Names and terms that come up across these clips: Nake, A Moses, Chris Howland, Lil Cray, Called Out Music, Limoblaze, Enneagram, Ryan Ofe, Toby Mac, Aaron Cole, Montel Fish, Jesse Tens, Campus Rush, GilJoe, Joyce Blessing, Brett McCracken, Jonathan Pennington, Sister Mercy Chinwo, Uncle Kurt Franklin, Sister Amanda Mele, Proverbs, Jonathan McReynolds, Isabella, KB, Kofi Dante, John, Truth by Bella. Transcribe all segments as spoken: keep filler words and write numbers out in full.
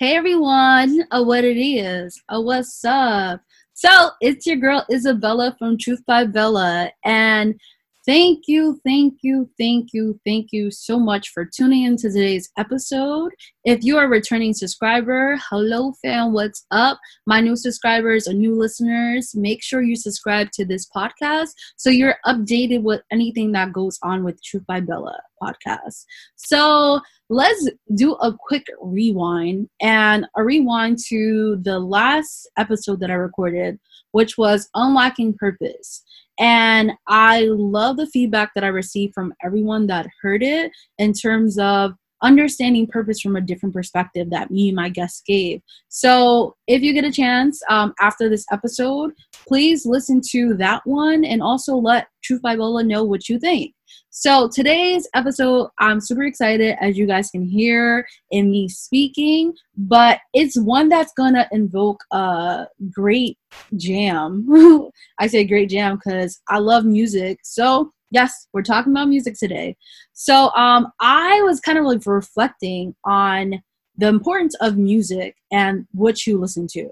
Hey everyone, oh what it is, oh what's up? So it's your girl Isabella from Truth by Bella, and thank you, thank you, thank you, thank you so much for tuning in to today's episode. If you are a returning subscriber, hello fam, what's up? My new subscribers or new listeners, make sure you subscribe to this podcast so you're updated with anything that goes on with Truth by Bella podcast. So let's do a quick rewind and a rewind to the last episode that I recorded, which was Unlocking Purpose. And I love the feedback that I received from everyone that heard it in terms of understanding purpose from a different perspective that me and my guests gave. So if you get a chance um, after this episode, please listen to that one and also let Truth by Bella know what you think. So today's episode, I'm super excited, as you guys can hear in me speaking, but it's one that's going to invoke a great jam. I say great jam because I love music. So yes, we're talking about music today. So um, I was kind of like reflecting on the importance of music and what you listen to.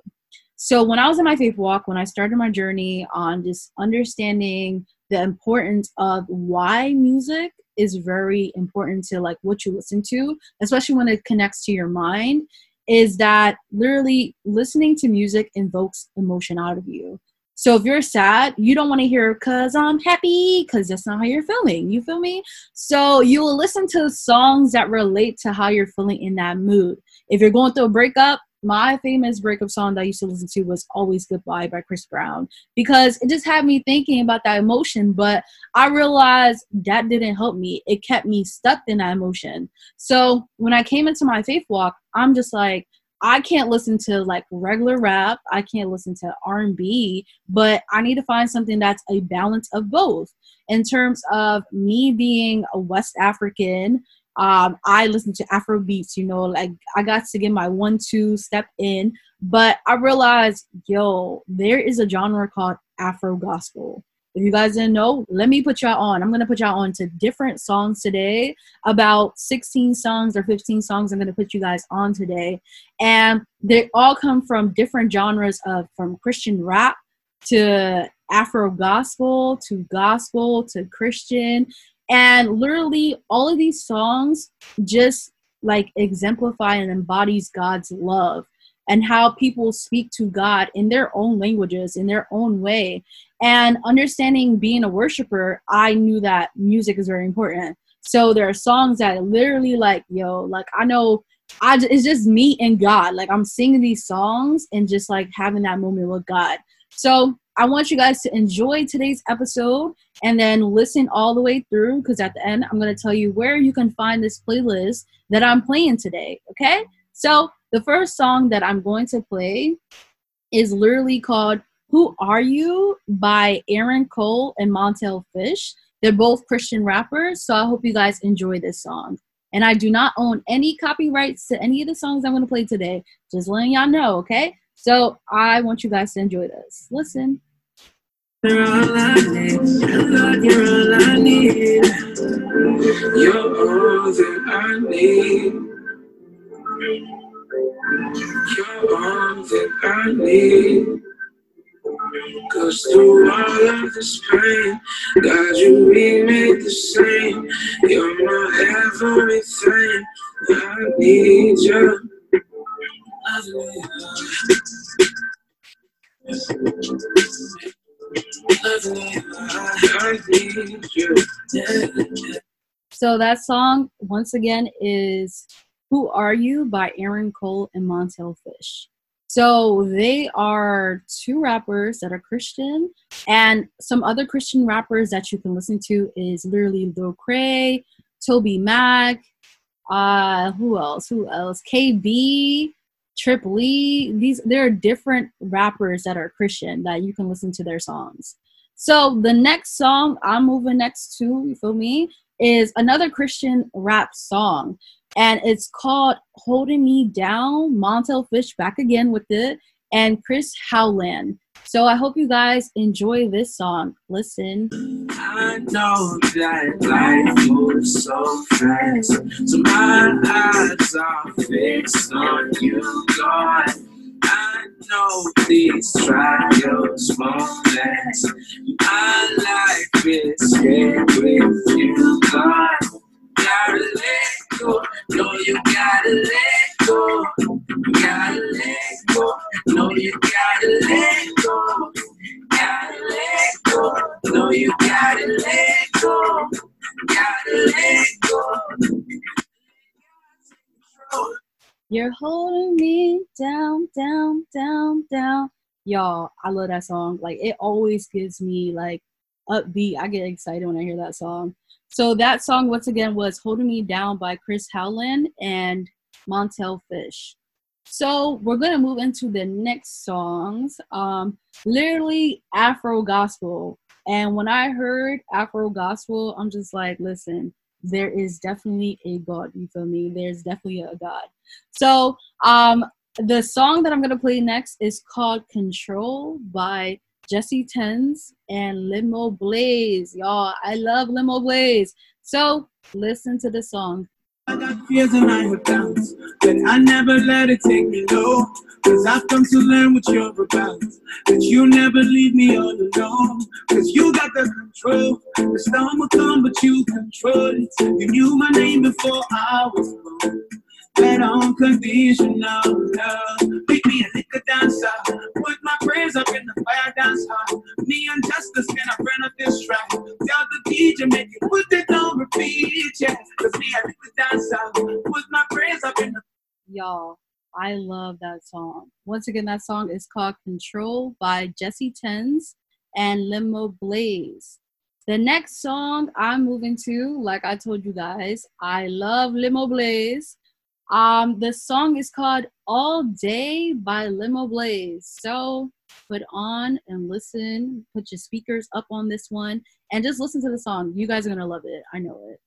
So when I was in my faith walk, when I started my journey on just understanding the importance of why music is very important to like what you listen to, especially when it connects to your mind, is that literally listening to music invokes emotion out of you. So if you're sad, you don't want to hear "cause I'm happy," because that's not how you're feeling. You feel me? So you will listen to songs that relate to how you're feeling in that mood. If you're going through a breakup, my famous breakup song that I used to listen to was always "Goodbye" by Chris Brown, because it just had me thinking about that emotion, but I realized that didn't help me. It kept me stuck in that emotion. So when I came into my faith walk, I'm just like, I can't listen to like regular rap. I can't listen to R and B, but I need to find something that's a balance of both. In terms of me being a West African, um, I listen to Afro beats, you know, like I got to get my one, two step in, but I realized, yo, there is a genre called Afro gospel. If you guys didn't know, let me put y'all on. I'm going to put y'all on to different songs today, about sixteen songs or fifteen songs I'm going to put you guys on today. And they all come from different genres of from Christian rap to Afro gospel to gospel to Christian. And literally all of these songs just like exemplify and embodies God's love and how people speak to God in their own languages, in their own way. And understanding being a worshiper, I knew that music is very important. So there are songs that literally like, yo, like I know I, it's just me and God. Like I'm singing these songs and just like having that moment with God. So I want you guys to enjoy today's episode and then listen all the way through, because at the end, I'm going to tell you where you can find this playlist that I'm playing today. Okay. So the first song that I'm going to play is literally called "Who Are You" by Aaron Cole and Montel Fish. They're both Christian rappers, so I hope you guys enjoy this song. And I do not own any copyrights to any of the songs I'm going to play today. Just letting y'all know, okay? So I want you guys to enjoy this. Listen. You're all I need, Lord, you're all I need. You're all that I need. You're all that I need. 'Cause through all of this pain, God, you remain the same. You're my everything. I need you. I need you. So that song, once again, is "Who Are You" by Aaron Cole and Montel Fish. So they are two rappers that are Christian, and some other Christian rappers that you can listen to is literally Lil Cray, Toby Mac, uh, who else, who else, K B, Trip Lee. These, there are different rappers that are Christian that you can listen to their songs. So the next song I'm moving next to, you feel me, is another Christian rap song. And it's called "Holding Me Down." Montel Fish back again with it. and Chris Howland. So I hope you guys enjoy this song. Listen. I know that life moves so fast, so my eyes are fixed on you, God. I know these trials won't last. My life is here with you, God. Gotta let go, no, you gotta let go. Gotta let go, no, you gotta let go. Gotta let go, no, you gotta let go. Gotta let go. You're holding me down, down, down, down. Y'all, I love that song. Like, it always gives me, like, upbeat. I get excited when I hear that song. So that song, once again, was Holding Me Down by Chris Howland and Montel Fish. So we're going to move into the next songs. Um, literally Afro Gospel. And when I heard Afro Gospel, I'm just like, listen, there is definitely a God. You feel me? There's definitely a God. So um, the song that I'm going to play next is called Control by Jesse Tens and Limoblaze. Y'all, I love Limoblaze. So listen to the song. I got fears and I have doubts, but I never let it take me low, cause I've come to learn what you're about, that you never leave me all alone, cause you got the control. The storm will come, but you control it. You knew my name before I was born. That unconditional love make me a nigga dancer. Put my prayers up in the fire dancer. Me and Justice can I run up this track. Tell the D J make you put it on repeat, yeah. Cause me a nigga dancer. Put my prayers up in the. Y'all, I love that song. Once again, that song is called Control by Jesse Tens and Limoblaze. The next song I'm moving to, like I told you guys, I love Limoblaze. Um, the song is called All Day by Limoblaze. So put on and listen, put your speakers up on this one and just listen to the song. You guys are going to love it. I know it.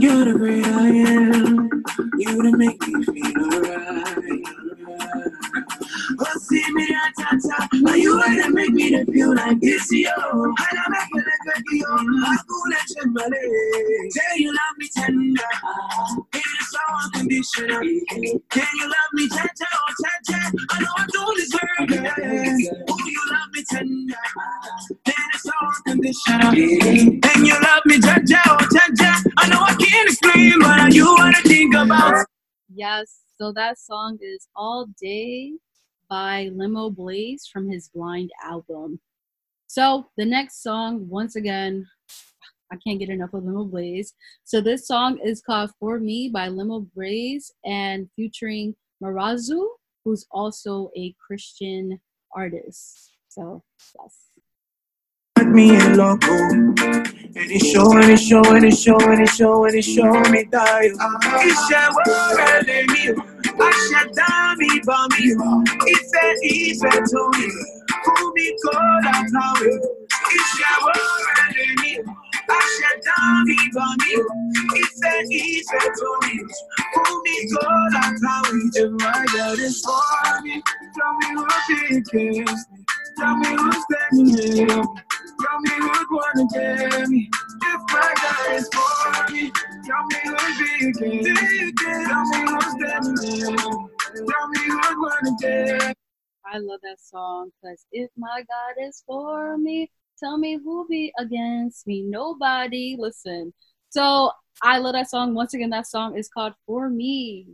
You're the great I am. You to make me feel alright. Oh, see me at ta-ta. Are you gonna make me to feel like this, yo? I don't make me look like you. I go let your money. Tell you love me tender. It is so unconditional. Can you love me ta-ta or ta-ta? I know I do deserve it. Oh, you love me tender. It is so unconditional. Can you love me ta-ta or ta-ta? I know I can't explain, but you want to think about. Yes, so that song is All Day by Limoblaze from his Blind album. So the next song, once again, I can't get enough of Limoblaze. So this song is called For Me by Limoblaze and featuring Marazu, who's also a Christian artist. So, yes. Me a loco, and it show, and it show, and it show, and it show, and it show me that you. It's a world in me. I shut down me by me. It's an easy to me. Who me call out now? It's a world in me. I shut down me by me. It's an easy to me. Who me call out now? If my God is for me, tell me who's against me. Tell me who's standing here. Tell me who'd wanna get me. If my God is for me, tell me who'd be against. Tell me who's standing there. Tell me who'd wanna get me. I love that song, cause if my God is for me, tell me who'd be against me. Nobody. Listen. So I love that song. Once again, that song is called For Me.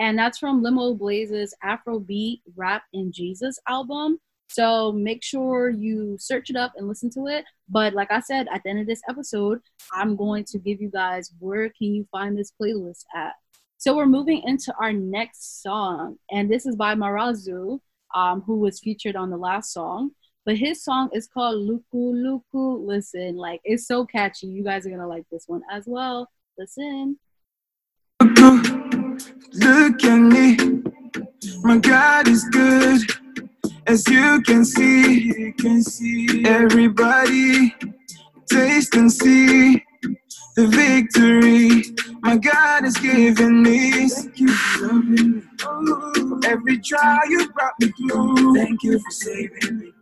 And that's from Limoblaze's Afrobeat, Rap, and Jesus album. So make sure you search it up and listen to it. But like I said, at the end of this episode, I'm going to give you guys where can you find this playlist at. So we're moving into our next song. And this is by Marazu, um, who was featured on the last song. But his song is called Luku Luku. Listen, like, it's so catchy. You guys are going to like this one as well. Listen. Look at me. My God is good. As you can see, you can see everybody taste and see the victory my God has given me. Thank you for loving me. Every trial you brought me through. Thank you for saving me.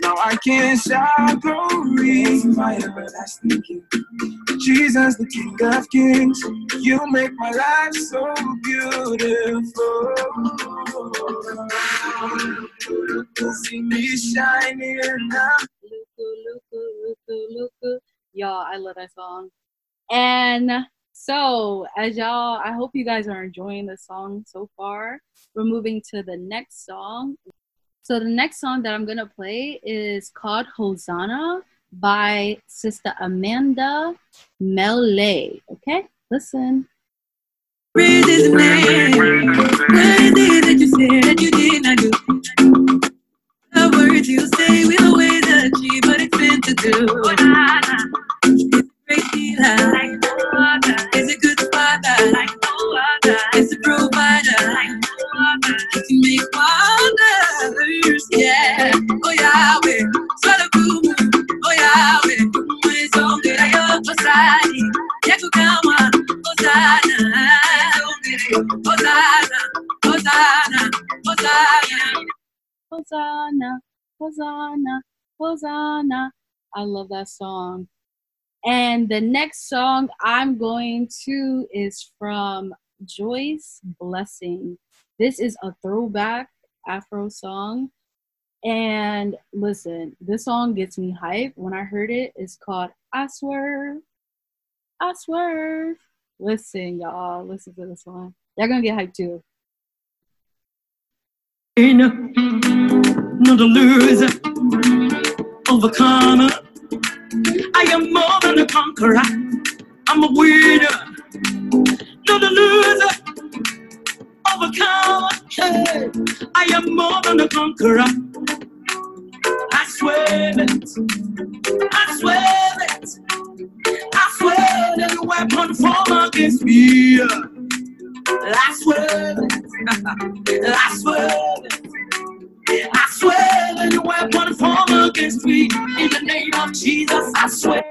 Now I can shout glory. My everlasting King. Jesus, the King of Kings. You make my life so beautiful. See me shining now. Y'all, I love that song. And so, as y'all, I hope you guys are enjoying the song so far. We're moving to the next song. So the next song that I'm going to play is called Hosanna by Sister Amanda Mele. Okay, listen. Praise his name. What is it that you said that you did not do? The words you say we always achieve, but it's meant to do. It's a great healer. Like no other. It's a good father. Like no other. It's a provider. Like no other. He can make wonders. Yeah. Oh Yahweh. Salamu. Oh Yahweh. It's all good. I hope for Sadi. Yakukama. Hosanna. Hosanna. Hosanna. Hosanna. Hosanna. Hosanna. Hosanna. I love that song. And the next song I'm going to is from Joyce Blessing. This is a throwback Afro song. And listen, this song gets me hype. When I heard it, it's called I Swerve. I Swerve. Listen, y'all. Listen to this one. Y'all gonna get hyped too. Ain't no loser, overcomer. I am more than a conqueror. I'm a winner, not a loser. Overcome. Hey. I am more than a conqueror. I swear it. I swear it. I swear that the weapon formed against me. I swear it. I swear it. I swear that you have one form against me. In the name of Jesus, I swear.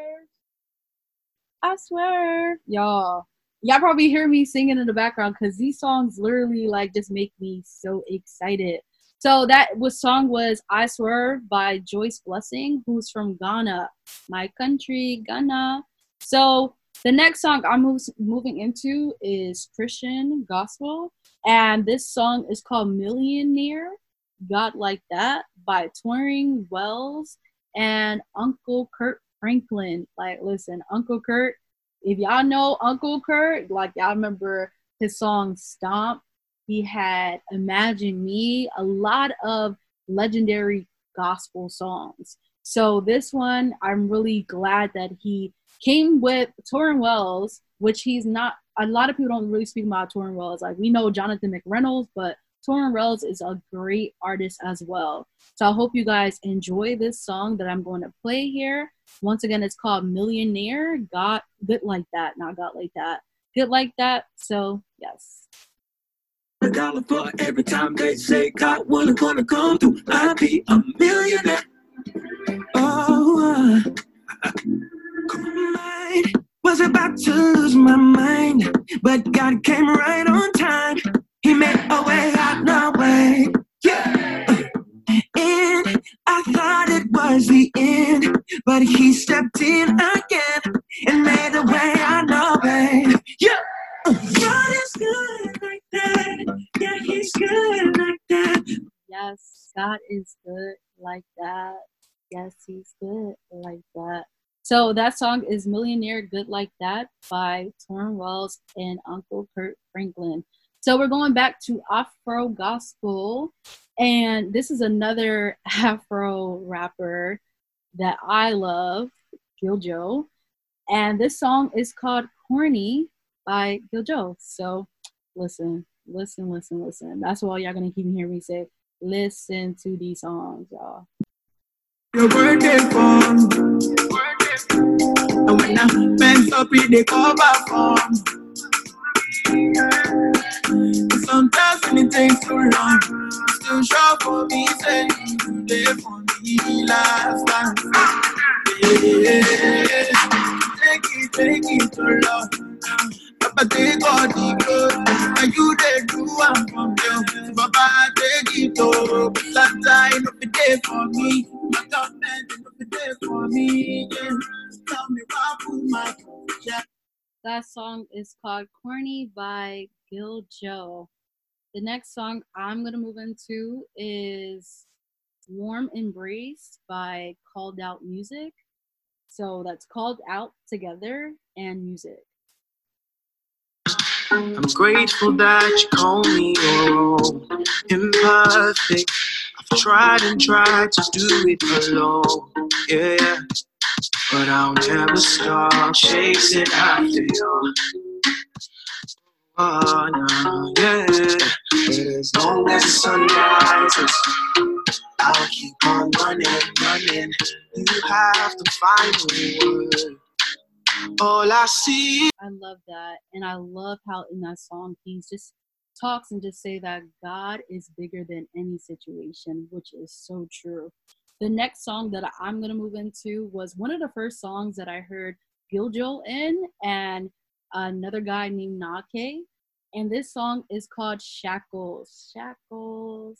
I swear. Y'all. Y'all probably hear me singing in the background because these songs literally like just make me so excited. So that was song was I Swerve by Joyce Blessing, who's from Ghana. My country, Ghana. So the next song I'm moving into is Christian Gospel. And this song is called Millionaire. God Like That by Torrin Wells and Uncle Kurt Franklin. Like, listen, Uncle Kurt, if y'all know Uncle Kurt, like, y'all remember his song Stomp. He had Imagine Me, a lot of legendary gospel songs. So this one, I'm really glad that he came with Torrin Wells, which he's not, a lot of people don't really speak about Torrin Wells. Like, we know Jonathan McReynolds, but Torrin Wells is a great artist as well. So I hope you guys enjoy this song that I'm going to play here. Once again, it's called Millionaire. God, good like that. Not God like that. Good like that. So, yes. A dollar for every time they say God wasn't going to come through. I'll be a millionaire. Oh, uh, I was about to lose my mind, but God came right on time. He made a way out no way, yeah. And I thought it was the end, but he stepped in again and made a way out no way, yeah. God is good like that, yeah, he's good like that. Yes, God is good like that. Yes, he's good like that. So that song is Millionaire Good Like That by Torrin Wells and Uncle Kurt Franklin. So we're going back to Afro Gospel, and this is another Afro rapper that I love, GilJoe, and this song is called Corny by GilJoe. So listen, listen, listen, listen. That's why y'all gonna keep hearing me say, listen to these songs, y'all. Your birthday form, and when I mess up in the cover form. Sometimes when it takes too long, still short for me, say you there for me last time. Yeah. Take it, take it too long. Papa take all the glory, and you there do one from you. Baba, baby, oh, sometimes of the day for me, my God, man, of the day for me, yeah. Tell me why for my yeah. That song is called Corny by GilJoe. The next song I'm going to move into is Warm Embrace by Called Out Music. So that's Called Out together and music. I'm grateful that you call me your own. Imperfect. I've tried and tried to do it alone. Yeah. But I'll never stop chasing after you. Oh, no, yeah. But as long as the sun rises, I'll keep on running, running. You have to find a word. All I see. I love that. And I love how in that song he just talks and just say that God is bigger than any situation, which is so true. The next song that I'm going to move into was one of the first songs that I heard GilJoe in and another guy named Nake. And this song is called Shackles. Shackles.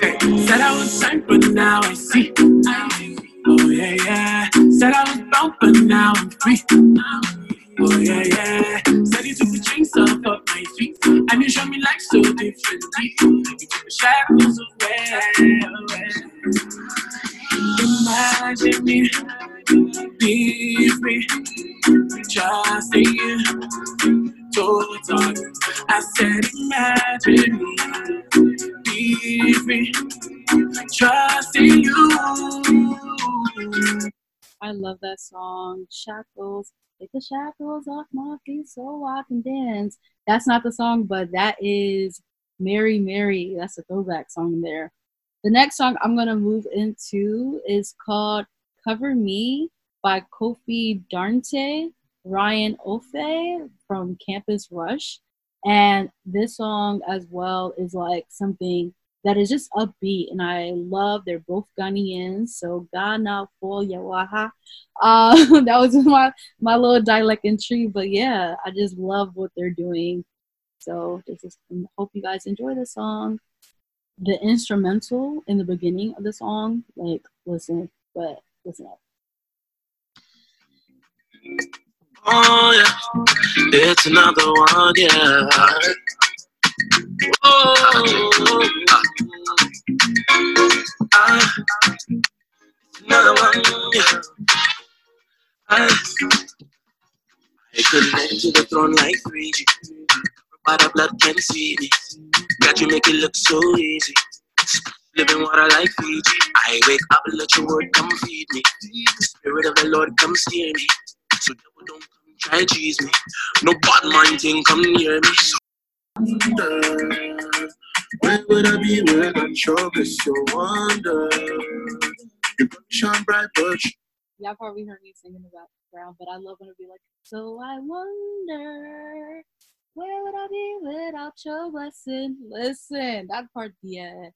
Hey, said I was signed, but now I see. Oh, yeah, yeah. Said I was bound, but now I'm free. Oh, yeah, yeah. Said he took the chains off of my feet. And you show me life so differently. You took the shackles away, away. Imagine me, be free. Just a year, total. I said imagine me, be free. Trust in you. I love that song, Shackles. Take the shackles off my feet so I can dance. That's not the song, but that is Mary Mary. That's a throwback song there. The next song I'm going to move into is called Cover Me by Kofi Dante, Ryan Ofe from Campus Rush. And this song as well is like something that is just upbeat, and I love they're both Ghanaians, so Ghana for Yawaha. Uh, that was my, my little dialect entry, but yeah, I just love what they're doing. So this is, hope you guys enjoy the song. The instrumental in the beginning of the song, like listen, but listen up. Oh yeah, it's another one, yeah. Oh, I, another one, yeah. I, I connect to the throne like crazy, but our blood can see me. Got you, make it look so easy. Living water like Fiji. I wake up and let your word come feed me. The spirit of the Lord come steer me, so devil don't come try to cheese me. No bad mind thing come near me. So where would I be when I'm sure this your wonder? You shine bright, but y'all probably heard me singing in the background, but I love when it be like, so I wonder, where would I be without your blessing? Listen, that part, yeah,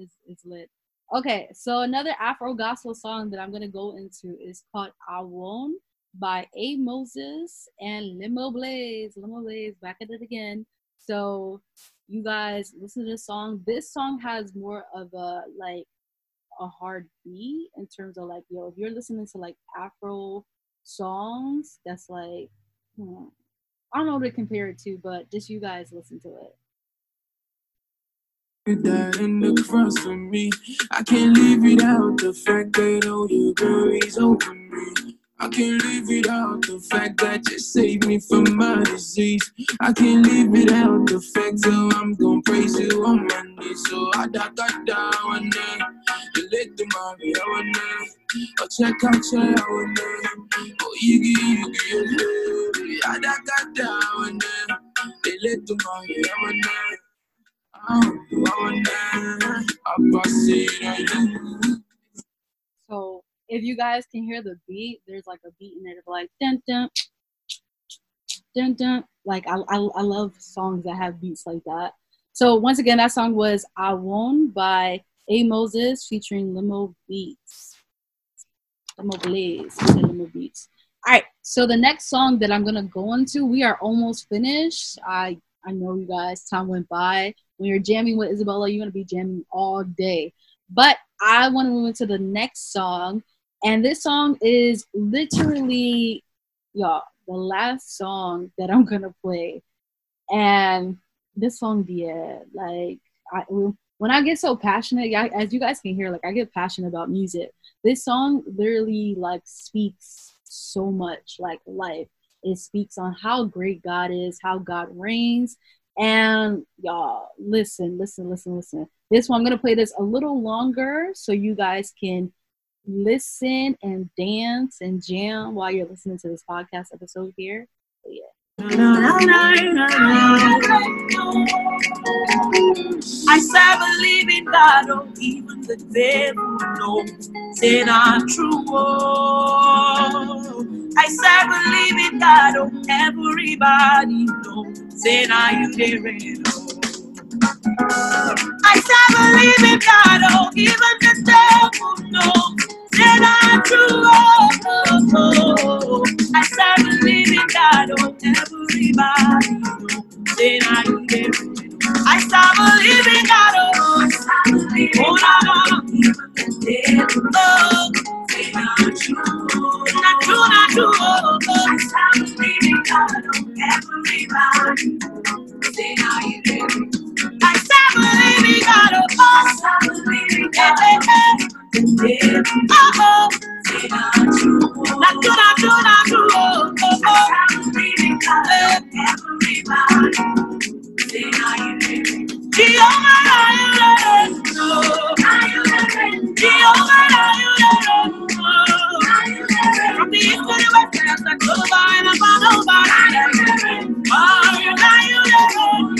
is, is lit. Okay, so another Afro gospel song that I'm going to go into is called I Won't by A Moses and Limoblaze. Limoblaze, back at it again. So you guys listen to this song. This song has more of a like a hard beat in terms of like, yo, if you're listening to like Afro songs, that's like, hmm, I don't know what to compare it to, but just you guys listen to it. That in the cross for me, I can't live without the fact that all your glory's over me. I can't live without the fact that you saved me from my disease. I can't live without the fact that I'm gonna praise you on my knees. So I da da da one day, you let the money I one day, I check out your one day, oh you give you give, I da da da one day, they let the money I one day, oh one day, I bust it on you. So. If you guys can hear the beat, there's like a beat in it of like dun dun dun dun. Like I, I I love songs that have beats like that. So once again, that song was I Won by A Moses featuring Limo Beats. Limoblaze, Limo Beats. All right, so the next song that I'm gonna go into, we are almost finished. I I know you guys, time went by. When you're jamming with Isabella, you're gonna be jamming all day. But I want to move into the next song, and this song is literally, y'all, the last song that I'm gonna play. And this song, yeah, like I when I get so passionate, yeah, as you guys can hear, like I get passionate about music. This song literally like speaks so much, like life. It speaks on how great God is, how God reigns. And y'all, listen, listen, listen, listen. This one, I'm gonna play this a little longer so you guys can listen and dance and jam while you're listening to this podcast episode here. But yeah. I said, believe in God, oh, even the devil knows it's not true. I said, believe in God, oh, everybody knows it's not you there. I said, believe in God, oh, even the devil knows it's not true. I said, believe in God, oh, everybody knows it's not you there. I stop believing God, oh, oh, not true, not true, not true, oh, I stop believing God, oh, everybody, say now you dare. I stop believing God, oh, I stop believing God, oh, say not true, not true, not true, not true, oh, I stop believing God, everybody. Say now you living. Jehovah, now you let us know. Now you living. Jehovah, now you let us know. Now you living. From the east to the west, there's a clover and a bottle bar. Now you living. Oh, now you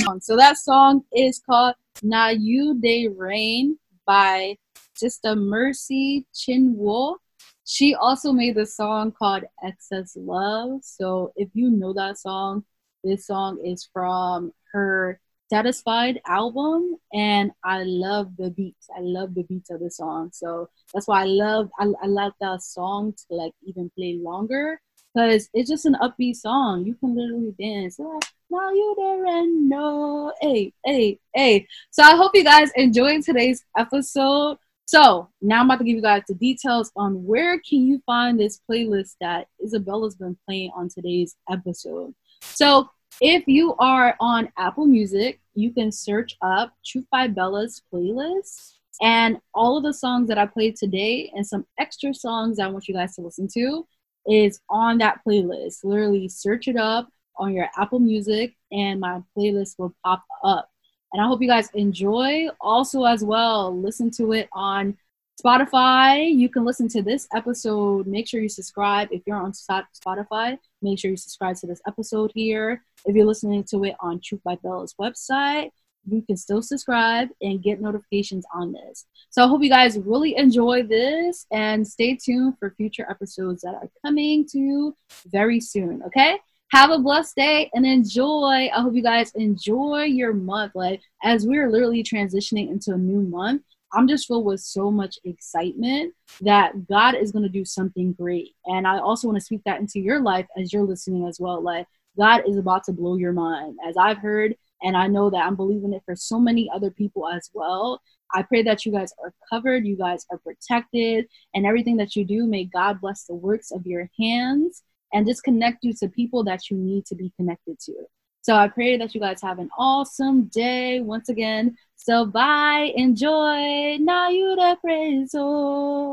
living. So that song is called "Now You They Reign" by Sister Mercy Chinwo. She also made the song called "Excess Love." So if you know that song, this song is from her Satisfied album, and I love the beats. I love the beats of the song, so that's why I love I, I love that song to like even play longer, because it's just an upbeat song. You can literally dance. Like, now you there and no, hey, hey, hey. So I hope you guys enjoyed today's episode. So now I'm about to give you guys the details on where can you find this playlist that Isabella's been playing on today's episode. So if you are on Apple Music, you can search up Truth by Bella's playlist, and all of the songs that I played today and some extra songs I want you guys to listen to is on that playlist. Literally search it up on your Apple Music and my playlist will pop up. And I hope you guys enjoy. Also as well, listen to it on Spotify. You can listen to this episode. Make sure you subscribe. If you're on Spotify, make sure you subscribe to this episode here. If you're listening to it on Truth by Bella's website, you can still subscribe and get notifications on this. So I hope you guys really enjoy this and stay tuned for future episodes that are coming to you very soon, okay? Have a blessed day and enjoy. I hope you guys enjoy your month. Like, as we're literally transitioning into a new month, I'm just filled with so much excitement that God is going to do something great. And I also want to speak that into your life as you're listening as well. Like, God is about to blow your mind, as I've heard. And I know that I'm believing it for so many other people as well. I pray that you guys are covered, you guys are protected, and everything that you do, may God bless the works of your hands and just connect you to people that you need to be connected to. So I pray that you guys have an awesome day once again. So bye, enjoy. Now you the praise.